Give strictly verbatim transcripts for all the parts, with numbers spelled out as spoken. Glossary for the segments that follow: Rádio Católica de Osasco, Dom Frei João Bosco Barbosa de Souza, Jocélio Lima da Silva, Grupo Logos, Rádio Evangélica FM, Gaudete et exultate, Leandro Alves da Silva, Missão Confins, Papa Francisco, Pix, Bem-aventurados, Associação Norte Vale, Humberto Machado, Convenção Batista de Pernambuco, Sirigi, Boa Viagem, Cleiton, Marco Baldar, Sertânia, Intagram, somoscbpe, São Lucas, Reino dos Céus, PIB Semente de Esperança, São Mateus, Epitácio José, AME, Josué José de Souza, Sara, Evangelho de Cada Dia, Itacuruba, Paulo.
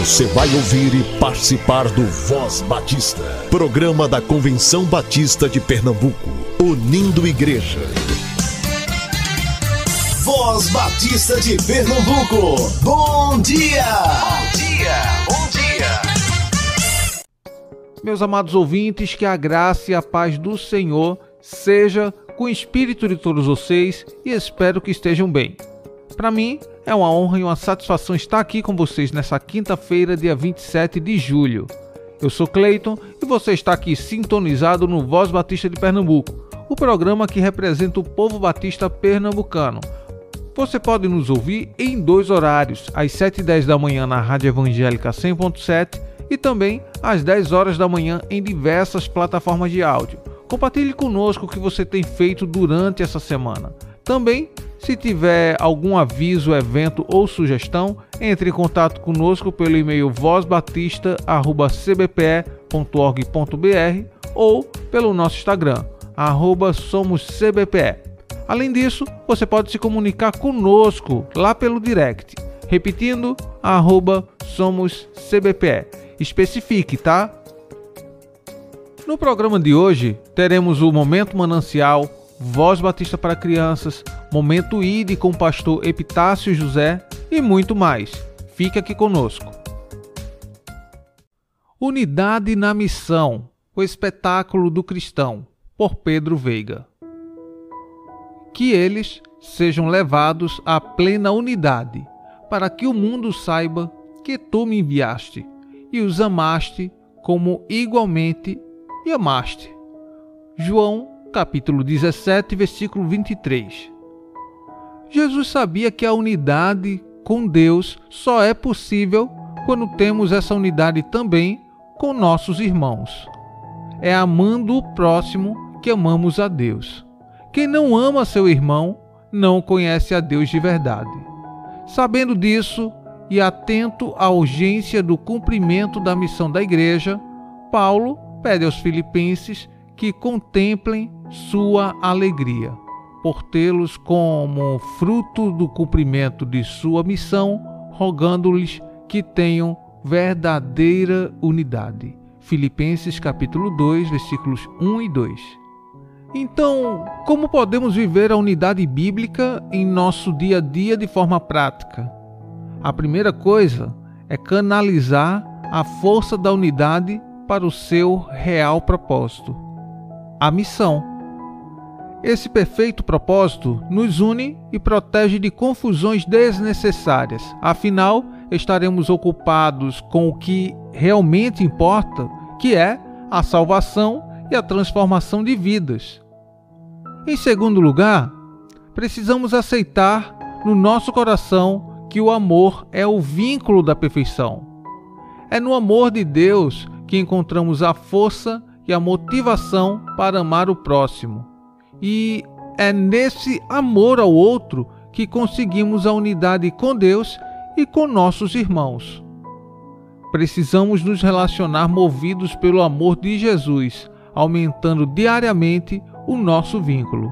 Você vai ouvir e participar do Voz Batista, programa da Convenção Batista de Pernambuco, unindo igreja. Voz Batista de Pernambuco, bom dia! Bom dia, bom dia! Meus amados ouvintes, que a graça e a paz do Senhor seja com o espírito de todos vocês e espero que estejam bem. Para mim, é uma honra e uma satisfação estar aqui com vocês nessa quinta-feira, dia vinte e sete de julho. Eu sou Cleiton e você está aqui sintonizado no Voz Batista de Pernambuco, o programa que representa o povo batista pernambucano. Você pode nos ouvir em dois horários, às sete e dez da manhã na Rádio Evangélica cem ponto sete e também às dez horas da manhã em diversas plataformas de áudio. Compartilhe conosco o que você tem feito durante essa semana. Também, se tiver algum aviso, evento ou sugestão, entre em contato conosco pelo e-mail voz batista arroba c b p e ponto org ponto b r ou pelo nosso Instagram, arroba somoscbpe. Além disso, você pode se comunicar conosco lá pelo direct, repetindo, arroba somoscbpe. Especifique, tá? No programa de hoje, teremos o Momento Manancial, Voz Batista para Crianças, Momento I D E com o pastor Epitácio José e muito mais. Fique aqui conosco. Unidade na Missão, o espetáculo do cristão, por Pedro Veiga. Que eles sejam levados à plena unidade, para que o mundo saiba que tu me enviaste e os amaste como igualmente me amaste. João capítulo dezessete, versículo vinte e três. Jesus sabia que a unidade com Deus só é possível quando temos essa unidade também com nossos irmãos. É amando o próximo que amamos a Deus. Quem não ama seu irmão não conhece a Deus de verdade. Sabendo disso e atento à urgência do cumprimento da missão da igreja, Paulo pede aos filipenses que contemplem sua alegria por tê-los como fruto do cumprimento de sua missão, rogando-lhes que tenham verdadeira unidade. Filipenses capítulo dois, versículos um e dois. Então, como podemos viver a unidade bíblica em nosso dia a dia de forma prática? A primeira coisa é canalizar a força da unidade para o seu real propósito, a missão. Esse perfeito propósito nos une e protege de confusões desnecessárias. Afinal, estaremos ocupados com o que realmente importa, que é a salvação e a transformação de vidas. Em segundo lugar, precisamos aceitar no nosso coração que o amor é o vínculo da perfeição. É no amor de Deus que encontramos a força e a motivação para amar o próximo. E é nesse amor ao outro que conseguimos a unidade com Deus e com nossos irmãos. Precisamos nos relacionar movidos pelo amor de Jesus, aumentando diariamente o nosso vínculo.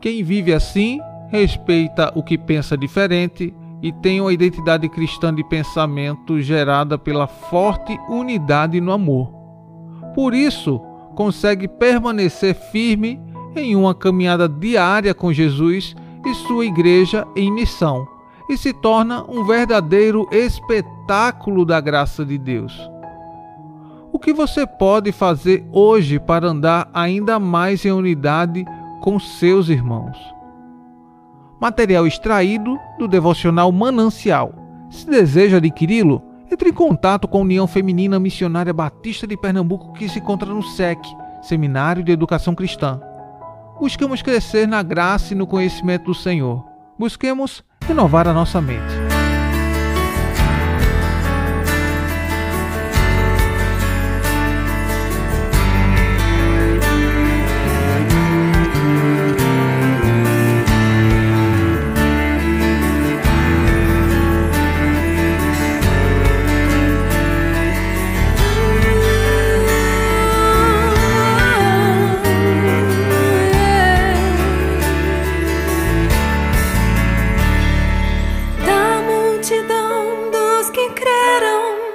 Quem vive assim respeita o que pensa diferente e tem uma identidade cristã de pensamento gerada pela forte unidade no amor. Por isso, consegue permanecer firme em uma caminhada diária com Jesus e sua igreja em missão, e se torna um verdadeiro espetáculo da graça de Deus. O que você pode fazer hoje para andar ainda mais em unidade com seus irmãos? Material extraído do devocional Manancial. Se deseja adquiri-lo, entre em contato com a União Feminina Missionária Batista de Pernambuco, que se encontra no S E C, Seminário de Educação Cristã. Busquemos crescer na graça e no conhecimento do Senhor. Busquemos renovar a nossa mente. Multidão dos que creram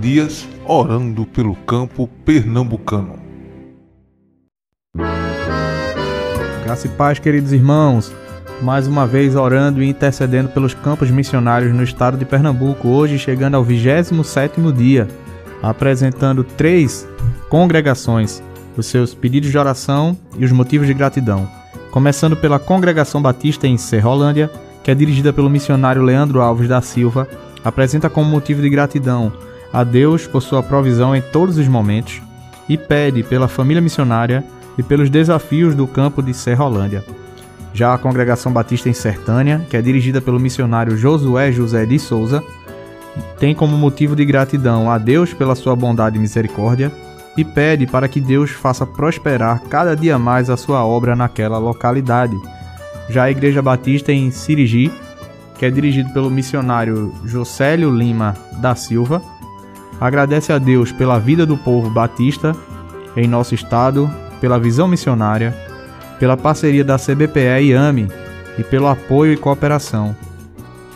Dias orando pelo campo pernambucano. Graça e paz, queridos irmãos, mais uma vez orando e intercedendo pelos campos missionários no estado de Pernambuco, hoje chegando ao vigésimo sétimo dia, apresentando três congregações, os seus pedidos de oração e os motivos de gratidão, começando pela Congregação Batista em Serrolândia, que é dirigida pelo missionário Leandro Alves da Silva, apresenta como motivo de gratidão a Deus por sua provisão em todos os momentos e pede pela família missionária e pelos desafios do campo de Serrolândia. Já a Congregação Batista em Sertânia, que é dirigida pelo missionário Josué José de Souza, tem como motivo de gratidão a Deus pela sua bondade e misericórdia e pede para que Deus faça prosperar cada dia mais a sua obra naquela localidade. Já a Igreja Batista em Sirigi, que é dirigido pelo missionário Jocélio Lima da Silva, agradece a Deus pela vida do povo batista em nosso estado, pela visão missionária, pela parceria da C B P E e A M E e pelo apoio e cooperação.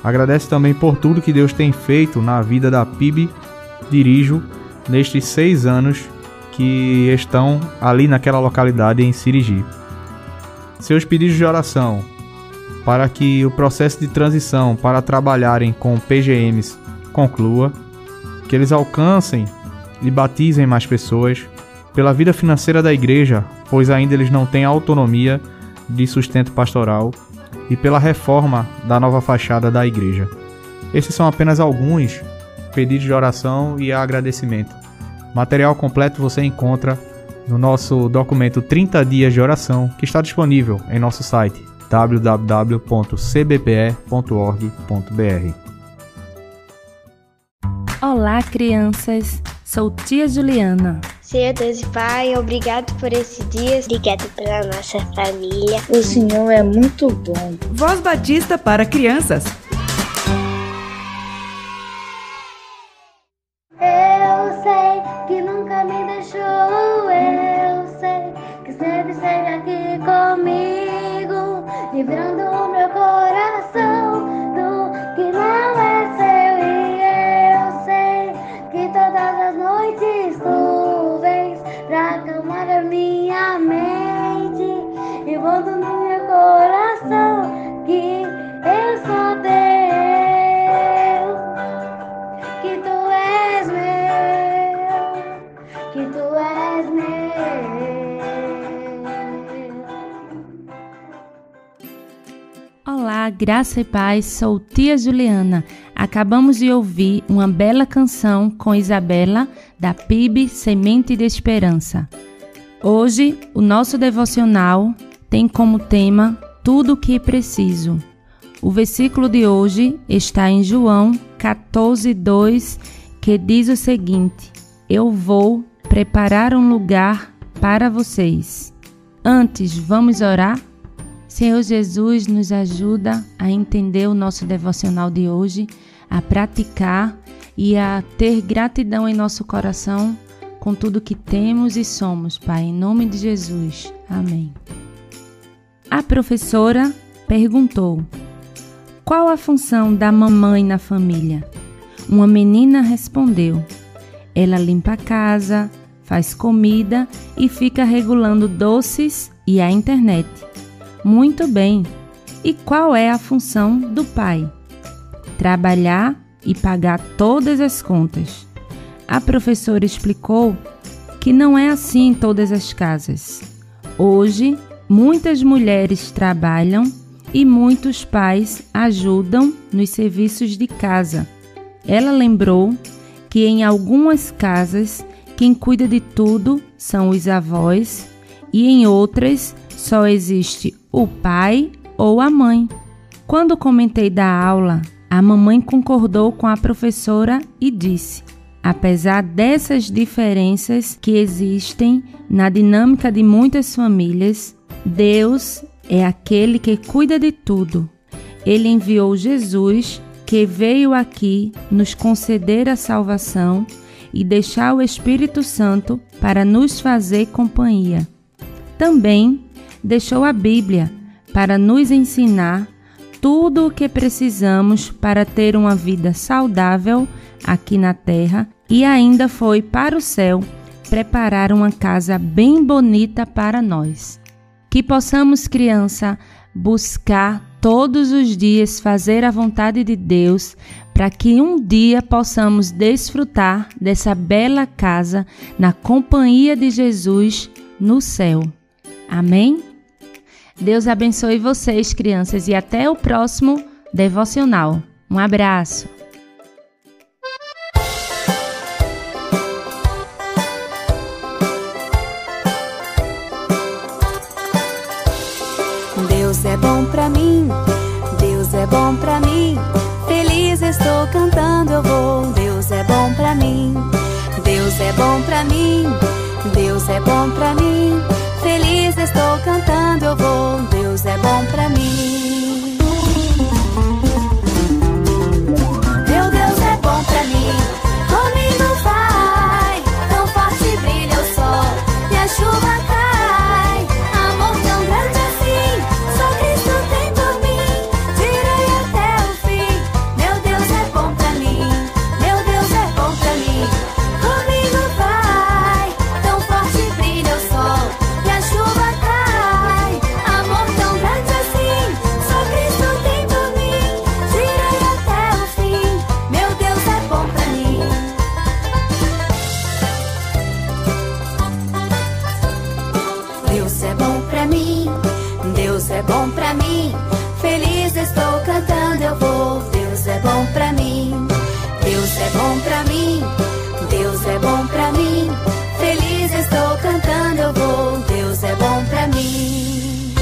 Agradece também por tudo que Deus tem feito na vida da P I B, dirijo, nestes seis anos que estão ali naquela localidade em Sirigi. Seus pedidos de oração para que o processo de transição para trabalharem com P G Ms conclua, que eles alcancem e batizem mais pessoas, pela vida financeira da igreja, pois ainda eles não têm autonomia de sustento pastoral, e pela reforma da nova fachada da igreja. Esses são apenas alguns pedidos de oração e agradecimento. Material completo você encontra no nosso documento trinta dias de oração, que está disponível em nosso site w w w ponto c b p e ponto org ponto b r. Olá, crianças! Sou tia Juliana. Senhor Deus e Pai, obrigado por esse dia. Obrigado pela nossa família. O Senhor é muito bom. Voz Batista para Crianças. Eu sei que nunca me deixou. Eu sei. livrando o meu coração do que não é seu. E eu sei que todas as noites tu vens pra acalmar a minha mente e volto no meu coração que eu sou teu, que tu és meu, que tu és meu. Olá, graça e paz, sou tia Juliana. Acabamos de ouvir uma bela canção com Isabela, da P I B Semente de Esperança. Hoje, o nosso devocional tem como tema Tudo o que Preciso. O versículo de hoje está em João catorze, dois, que diz o seguinte: Eu vou preparar um lugar para vocês. Antes, vamos orar? Senhor Jesus, nos ajuda a entender o nosso devocional de hoje, a praticar e a ter gratidão em nosso coração com tudo que temos e somos, Pai, em nome de Jesus. Amém. A professora perguntou: qual a função da mamãe na família? Uma menina respondeu: ela limpa a casa, faz comida e fica regulando doces e a internet. Muito bem, e qual é a função do pai? Trabalhar e pagar todas as contas. A professora explicou que não é assim em todas as casas. Hoje, muitas mulheres trabalham e muitos pais ajudam nos serviços de casa. Ela lembrou que em algumas casas quem cuida de tudo são os avós e em outras só existe o pai ou a mãe. Quando comentei da aula, a mamãe concordou com a professora e disse: apesar dessas diferenças que existem na dinâmica de muitas famílias, Deus é aquele que cuida de tudo. Ele enviou Jesus, que veio aqui nos conceder a salvação e deixar o Espírito Santo para nos fazer companhia. Também deixou a Bíblia para nos ensinar tudo o que precisamos para ter uma vida saudável aqui na terra e ainda foi para o céu preparar uma casa bem bonita para nós. Que possamos, criança, buscar todos os dias fazer a vontade de Deus para que um dia possamos desfrutar dessa bela casa na companhia de Jesus no céu. Amém? Deus abençoe vocês, crianças, e até o próximo devocional. Um abraço! Deus é bom pra mim, Deus é bom pra mim, feliz estou cantando, eu vou. Deus é bom pra mim, Deus é bom pra mim, Deus é bom pra mim, feliz estou cantando, eu vou. Deus é bom pra mim. Meu Deus é bom pra mim. Comigo vai, tão forte brilha o sol e a chuva cai. Amor tão grande assim, só Cristo tem por mim. Direi até o fim. Meu Deus é bom pra mim. Meu Deus é bom pra mim. Comigo vai, tão forte brilha o sol. A chuva cai, amor tão grande assim, só Cristo tem por mim, direi até o fim, meu Deus é bom pra mim. Deus é bom pra mim, Deus é bom pra mim, feliz estou cantando, eu vou. Deus é bom pra mim, Deus é bom pra mim, Deus é bom pra mim, feliz estou cantando, eu vou. Deus é bom pra mim.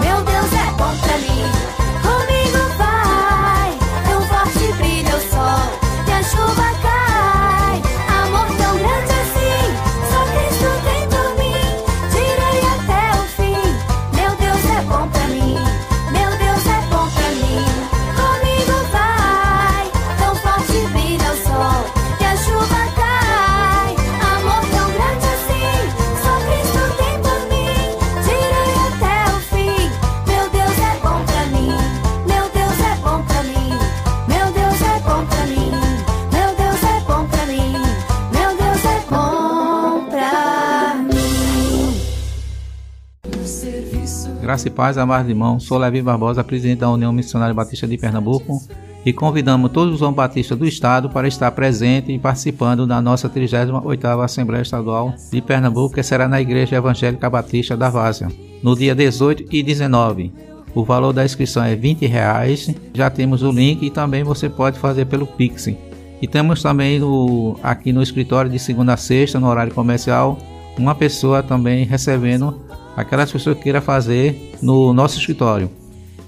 Meu Deus é bom pra mim. Comigo vai, tão forte brilha o sol e a chuva cai. Amor tão grande assim, só Cristo tem por mim. Direi até o fim. Meu Deus é bom pra mim. Meu Deus é bom pra mim. Comigo vai. Graça e paz, amados irmãos, sou Levi Barbosa, presidente da União Missionária Batista de Pernambuco, e convidamos todos os homens batistas do Estado para estar presente e participando da nossa trigésima oitava Assembleia Estadual de Pernambuco, que será na Igreja Evangélica Batista da Várzea, no dia dezoito e dezenove. O valor da inscrição é vinte reais, já temos o link e também você pode fazer pelo Pix. E temos também no, aqui no escritório de segunda a sexta, no horário comercial, uma pessoa também recebendo aquelas pessoas que queiram fazer no nosso escritório.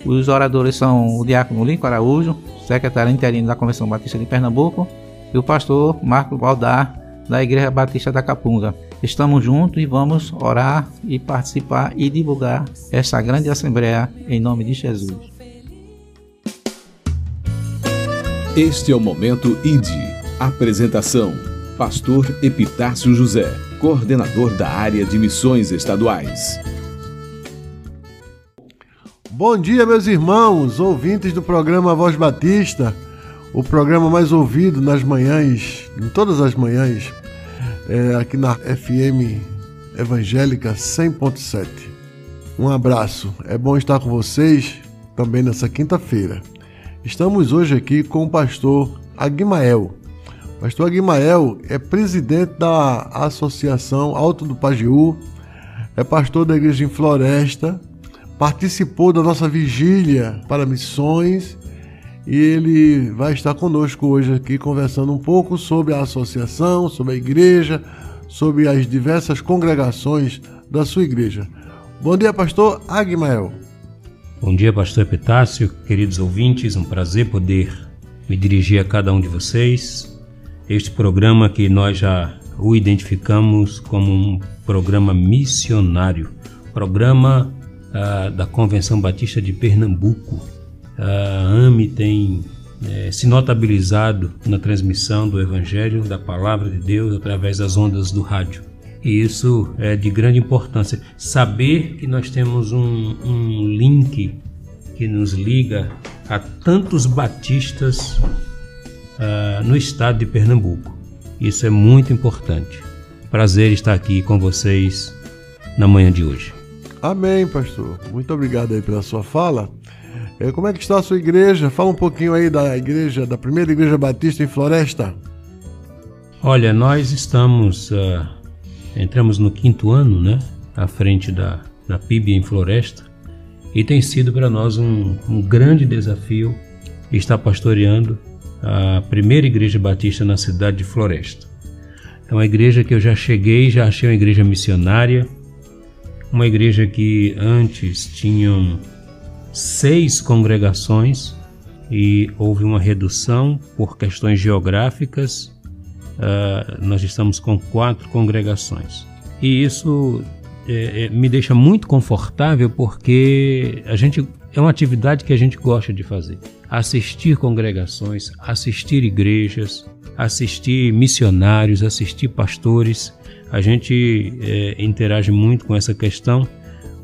Os oradores são o diácono Lincoln Araújo, secretário interino da Convenção Batista de Pernambuco, e o pastor Marco Baldar, da Igreja Batista da Capunga. Estamos juntos e vamos orar e participar e divulgar essa grande assembleia em nome de Jesus. Este é o Momento I D E. Apresentação: pastor Epitácio José, coordenador da área de missões estaduais. Bom dia, meus irmãos, ouvintes do programa Voz Batista, o programa mais ouvido nas manhãs, em todas as manhãs, é, aqui na F M Evangélica cem ponto sete. Um abraço, é bom estar com vocês também nessa quinta-feira. Estamos hoje aqui com o pastor Aguimael. O pastor Aguimael é presidente da Associação Alto do Pajeú, é pastor da igreja em Floresta, participou da nossa vigília para missões e ele vai estar conosco hoje aqui conversando um pouco sobre a associação, sobre a igreja, sobre as diversas congregações da sua igreja. Bom dia, pastor Aguimael. Bom dia, pastor Epitácio, queridos ouvintes, um prazer poder me dirigir a cada um de vocês. Este programa que nós já o identificamos como um programa missionário, programa Uh, da Convenção Batista de Pernambuco. A AME tem eh, se notabilizado na transmissão do Evangelho, da Palavra de Deus, através das ondas do rádio. E isso é de grande importância. Saber que nós temos um, um link que nos liga a tantos batistas uh, no estado de Pernambuco. Isso é muito importante. Prazer estar aqui com vocês na manhã de hoje. Amém, pastor. Muito obrigado aí pela sua fala. Como é que está a sua igreja? Fala um pouquinho aí da igreja, da primeira igreja batista em Floresta. Olha, nós estamos, uh, entramos no quinto ano, né? À frente da, da P I B em Floresta. E tem sido para nós um, um grande desafio estar pastoreando a primeira igreja batista na cidade de Floresta. É uma igreja que eu já cheguei, já achei uma igreja missionária. Uma igreja que antes tinham seis congregações e houve uma redução por questões geográficas. Uh, nós estamos com quatro congregações. E isso é, é, me deixa muito confortável porque a gente, é uma atividade que a gente gosta de fazer. Assistir congregações, assistir igrejas, assistir missionários, assistir pastores. A gente é, interage muito com essa questão,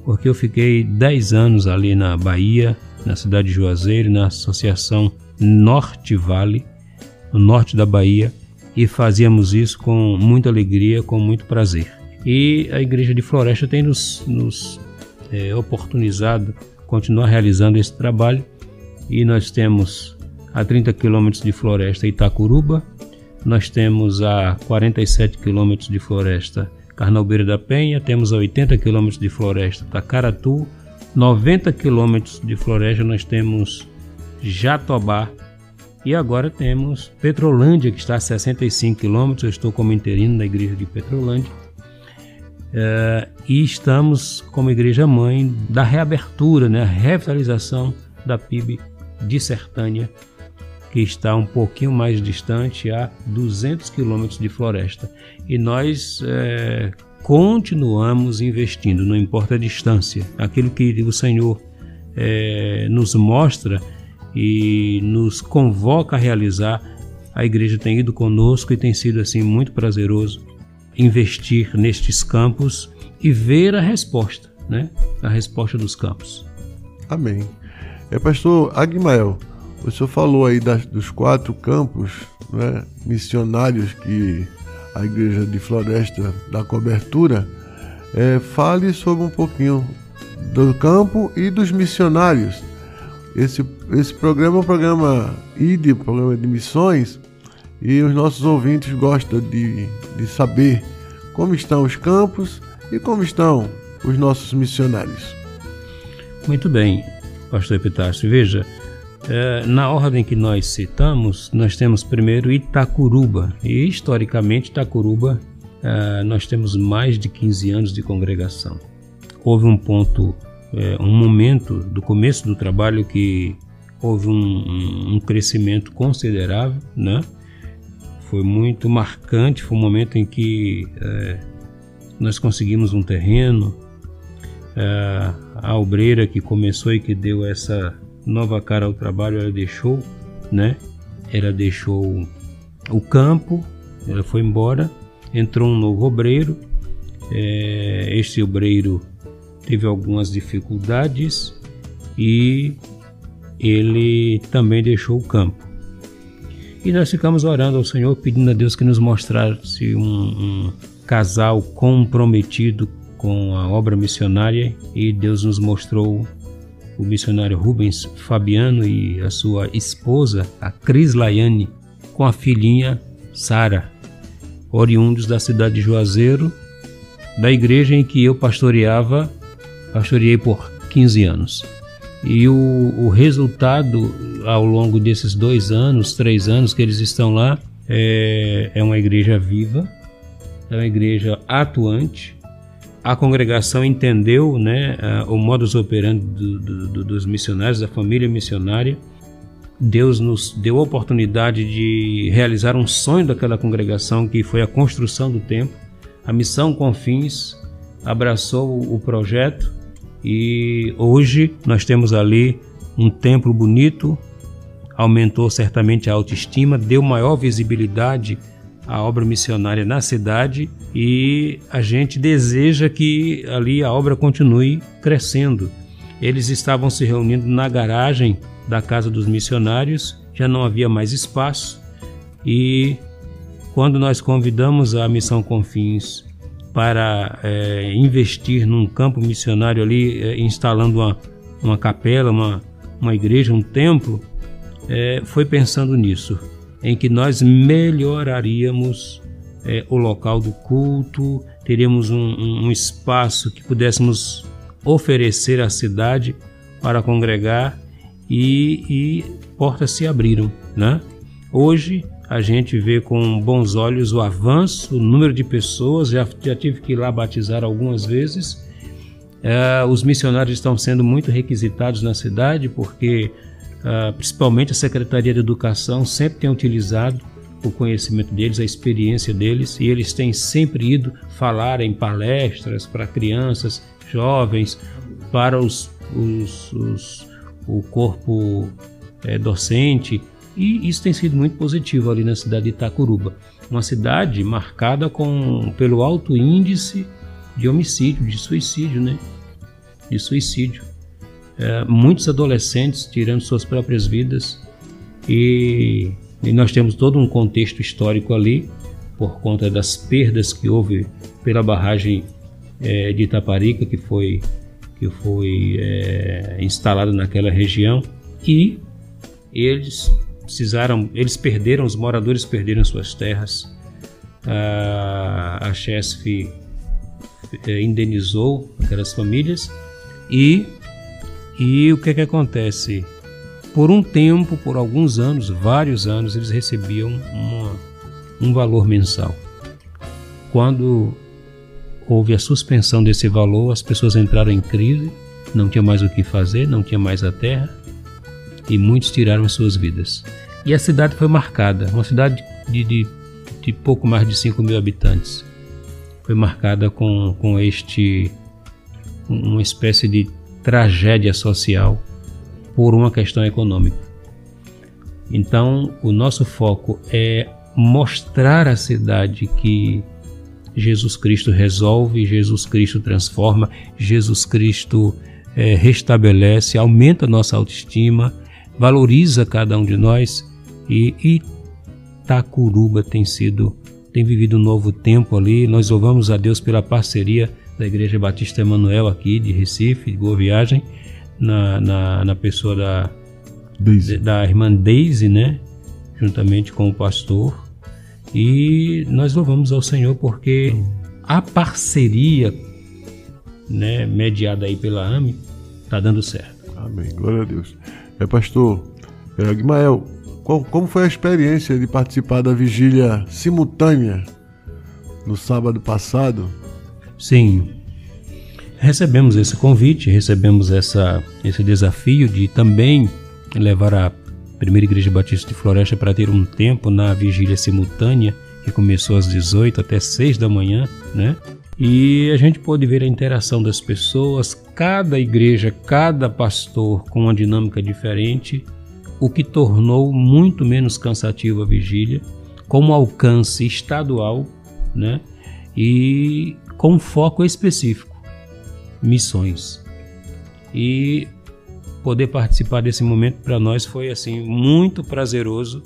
porque eu fiquei dez anos ali na Bahia, na cidade de Juazeiro, na Associação Norte Vale, no norte da Bahia, e fazíamos isso com muita alegria, com muito prazer. E a Igreja de Floresta tem nos, nos é, oportunizado continuar realizando esse trabalho, e nós temos a trinta quilômetros de Floresta Itacuruba, nós temos a quarenta e sete quilômetros de Floresta Carnalbeira da Penha, temos a oitenta quilômetros de Floresta Tacaratu, noventa quilômetros de Floresta nós temos Jatobá e agora temos Petrolândia, que está a sessenta e cinco quilômetros, eu estou como interino da igreja de Petrolândia. É, e estamos como igreja mãe da reabertura, né, a revitalização da P I B de Sertânia, que está um pouquinho mais distante, a duzentos quilômetros de Floresta. E nós é, continuamos investindo, não importa a distância. Aquilo que o Senhor é, nos mostra e nos convoca a realizar, a igreja tem ido conosco e tem sido assim muito prazeroso investir nestes campos e ver a resposta, né? A resposta dos campos. Amém. É, pastor Aguimael, o senhor falou aí das, dos quatro campos, né, missionários que a Igreja de Floresta dá cobertura. É, fale sobre um pouquinho do campo e dos missionários. Esse, esse programa é um programa I D E, programa de missões, e os nossos ouvintes gostam de, de saber como estão os campos e como estão os nossos missionários. Muito bem, pastor Epitácio. Veja, eh, na ordem que nós citamos, nós temos primeiro Itacuruba, e historicamente Itacuruba, eh, nós temos mais de quinze anos de congregação. Houve um ponto, eh, um momento do começo do trabalho que houve um, um, um crescimento considerável, né? Foi muito marcante, foi um momento em que eh, nós conseguimos um terreno, eh, a obreira que começou e que deu essa nova cara ao trabalho, ela deixou, né? Ela deixou o campo, ela foi embora, entrou um novo obreiro, eh, este obreiro teve algumas dificuldades e ele também deixou o campo. E nós ficamos orando ao Senhor, pedindo a Deus que nos mostrasse um, um casal comprometido com a obra missionária, e Deus nos mostrou o missionário Rubens Fabiano e a sua esposa, a Cris Laiane, com a filhinha Sara, oriundos da cidade de Juazeiro, da igreja em que eu pastoreava, pastoreei por quinze anos. E o, o resultado ao longo desses dois anos, três anos que eles estão lá, é, é uma igreja viva, é uma igreja atuante. A congregação entendeu, né, o modus operandi do, do, do, dos missionários, da família missionária. Deus nos deu a oportunidade de realizar um sonho daquela congregação, que foi a construção do templo. A Missão Confins abraçou o projeto. E hoje nós temos ali um templo bonito, aumentou certamente a autoestima, deu maior visibilidade à obra missionária na cidade, e a gente deseja que ali a obra continue crescendo. Eles estavam se reunindo na garagem da casa dos missionários, já não havia mais espaço, e quando nós convidamos a Missão Confins para é, investir num campo missionário ali, é, instalando uma, uma capela, uma, uma igreja, um templo, é, foi pensando nisso, em que nós melhoraríamos é, o local do culto, teríamos um, um, um espaço que pudéssemos oferecer à cidade para congregar, e, e portas se abriram, né? Hoje a gente vê com bons olhos o avanço, o número de pessoas, já, já tive que ir lá batizar algumas vezes. Uh, os missionários estão sendo muito requisitados na cidade, porque uh, principalmente a Secretaria de Educação sempre tem utilizado o conhecimento deles, a experiência deles, e eles têm sempre ido falar em palestras para crianças, jovens, para os, os, os, o corpo é, docente. E isso tem sido muito positivo ali na cidade de Itacuruba, uma cidade marcada com, pelo alto índice de homicídio, de suicídio, né? De suicídio. É, muitos adolescentes tirando suas próprias vidas, e, e nós temos todo um contexto histórico ali, por conta das perdas que houve pela barragem é, de Itaparica, que foi, que foi é, instalada naquela região, e eles... precisaram, eles perderam, os moradores perderam suas terras. A, a C H E S F indenizou aquelas famílias, e, e o que é que acontece? Por um tempo, por alguns anos, vários anos, eles recebiam uma, um valor mensal. Quando houve a suspensão desse valor, as pessoas entraram em crise, não tinha mais o que fazer, não tinha mais a terra, e muitos tiraram as suas vidas. E a cidade foi marcada, uma cidade de, de, de pouco mais de cinco mil habitantes, foi marcada com, com este, uma espécie de tragédia social por uma questão econômica. Então o nosso foco é mostrar à cidade que Jesus Cristo resolve, Jesus Cristo transforma, Jesus Cristo é, restabelece, aumenta a nossa autoestima, valoriza cada um de nós, e Itacuruba tem sido, tem vivido um novo tempo ali. Nós louvamos a Deus pela parceria da Igreja Batista Emanuel aqui de Recife, de Boa Viagem, na, na, na pessoa da, de, da irmã Deise, né? Juntamente com o pastor. E nós louvamos ao Senhor porque a parceria, né, mediada aí pela A M E está dando certo. Amém, glória a Deus. É, pastor Aguimael, qual, como foi a experiência de participar da vigília simultânea no sábado passado? Sim, recebemos esse convite, recebemos essa, esse desafio de também levar a Primeira Igreja Batista de Floresta para ter um tempo na vigília simultânea, que começou às dezoito até seis da manhã, né? E a gente pôde ver a interação das pessoas, cada igreja, cada pastor com uma dinâmica diferente, o que tornou muito menos cansativo a vigília, com um alcance estadual, né? E com foco específico, missões. E poder participar desse momento para nós foi assim muito prazeroso,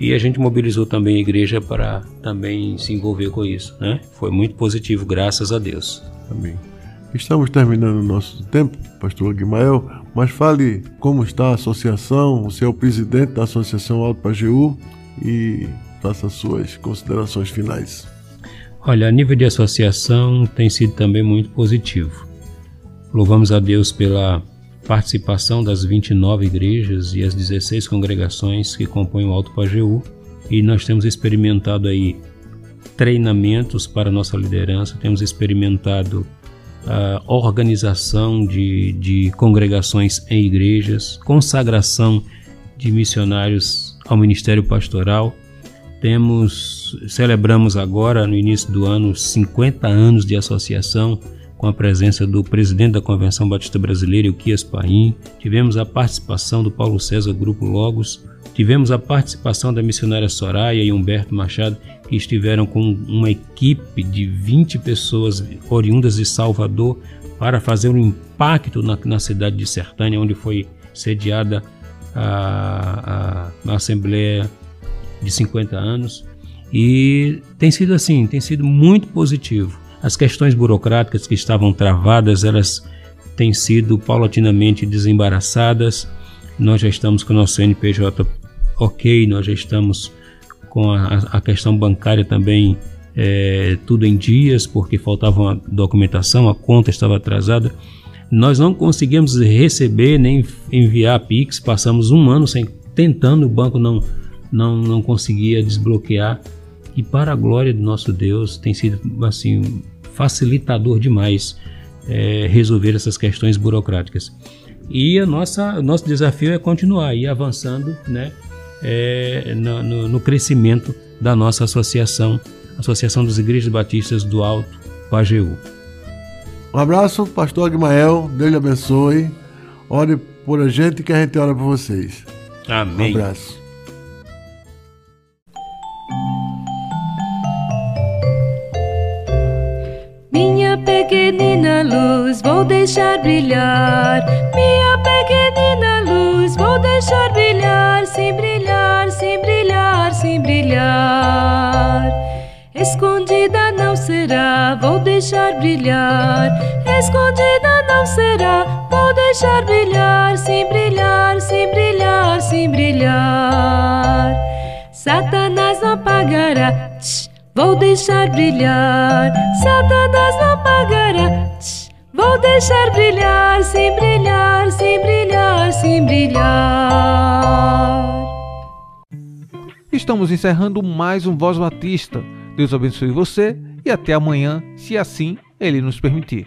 e a gente mobilizou também a igreja para também se envolver com isso, né? Foi muito positivo, graças a Deus. Amém. Estamos terminando o nosso tempo, pastor Aguimael, mas fale como está a associação, o seu presidente da Associação Alto Pajeú, e faça suas considerações finais. Olha, a nível de associação tem sido também muito positivo. Louvamos a Deus pela participação das vinte e nove igrejas e as dezesseis congregações que compõem o Alto Pajeú, e nós temos experimentado aí treinamentos para nossa liderança, temos experimentado a organização de, de congregações em igrejas, consagração de missionários ao ministério pastoral. Temos, celebramos agora no início do ano cinquenta anos de associação, com a presença do presidente da Convenção Batista Brasileira, o Quias Paim. Tivemos a participação do Paulo César, Grupo Logos. Tivemos a participação da missionária Soraya e Humberto Machado, que estiveram com uma equipe de vinte pessoas oriundas de Salvador para fazer um impacto na, na cidade de Sertânia, onde foi sediada a, a, a Assembleia de cinquenta anos. E tem sido assim, tem sido muito positivo. As questões burocráticas que estavam travadas, elas têm sido paulatinamente desembaraçadas. Nós já estamos com o nosso C N P J ok, nós já estamos com a, a questão bancária também, é, tudo em dias, porque faltava a documentação, a conta estava atrasada. Nós não conseguimos receber nem enviar a Pix, passamos um ano sem, tentando, o banco não, não, não conseguia desbloquear. E para a glória do nosso Deus, tem sido assim facilitador demais é, resolver essas questões burocráticas. E a nossa, nosso desafio é continuar e avançando, né, é, no, no crescimento da nossa associação, Associação das Igrejas Batistas do Alto Pajeú. Um abraço, pastor Aguimael, Deus lhe abençoe. Ore por a gente que a gente ora por vocês. Amém. Um abraço. Pequenina luz, vou deixar brilhar. Minha pequenina luz, vou deixar brilhar. Sem brilhar, sem brilhar, sem brilhar. Escondida não será, vou deixar brilhar. Escondida não será, vou deixar brilhar. Sem brilhar, sem brilhar, sem brilhar. Satanás não pagará, tch, vou deixar brilhar. Satanás não pagará, tch, vou deixar brilhar. Sem brilhar, sem brilhar, sem brilhar. Estamos encerrando mais um Voz Batista. Deus abençoe você e até amanhã, se assim Ele nos permitir.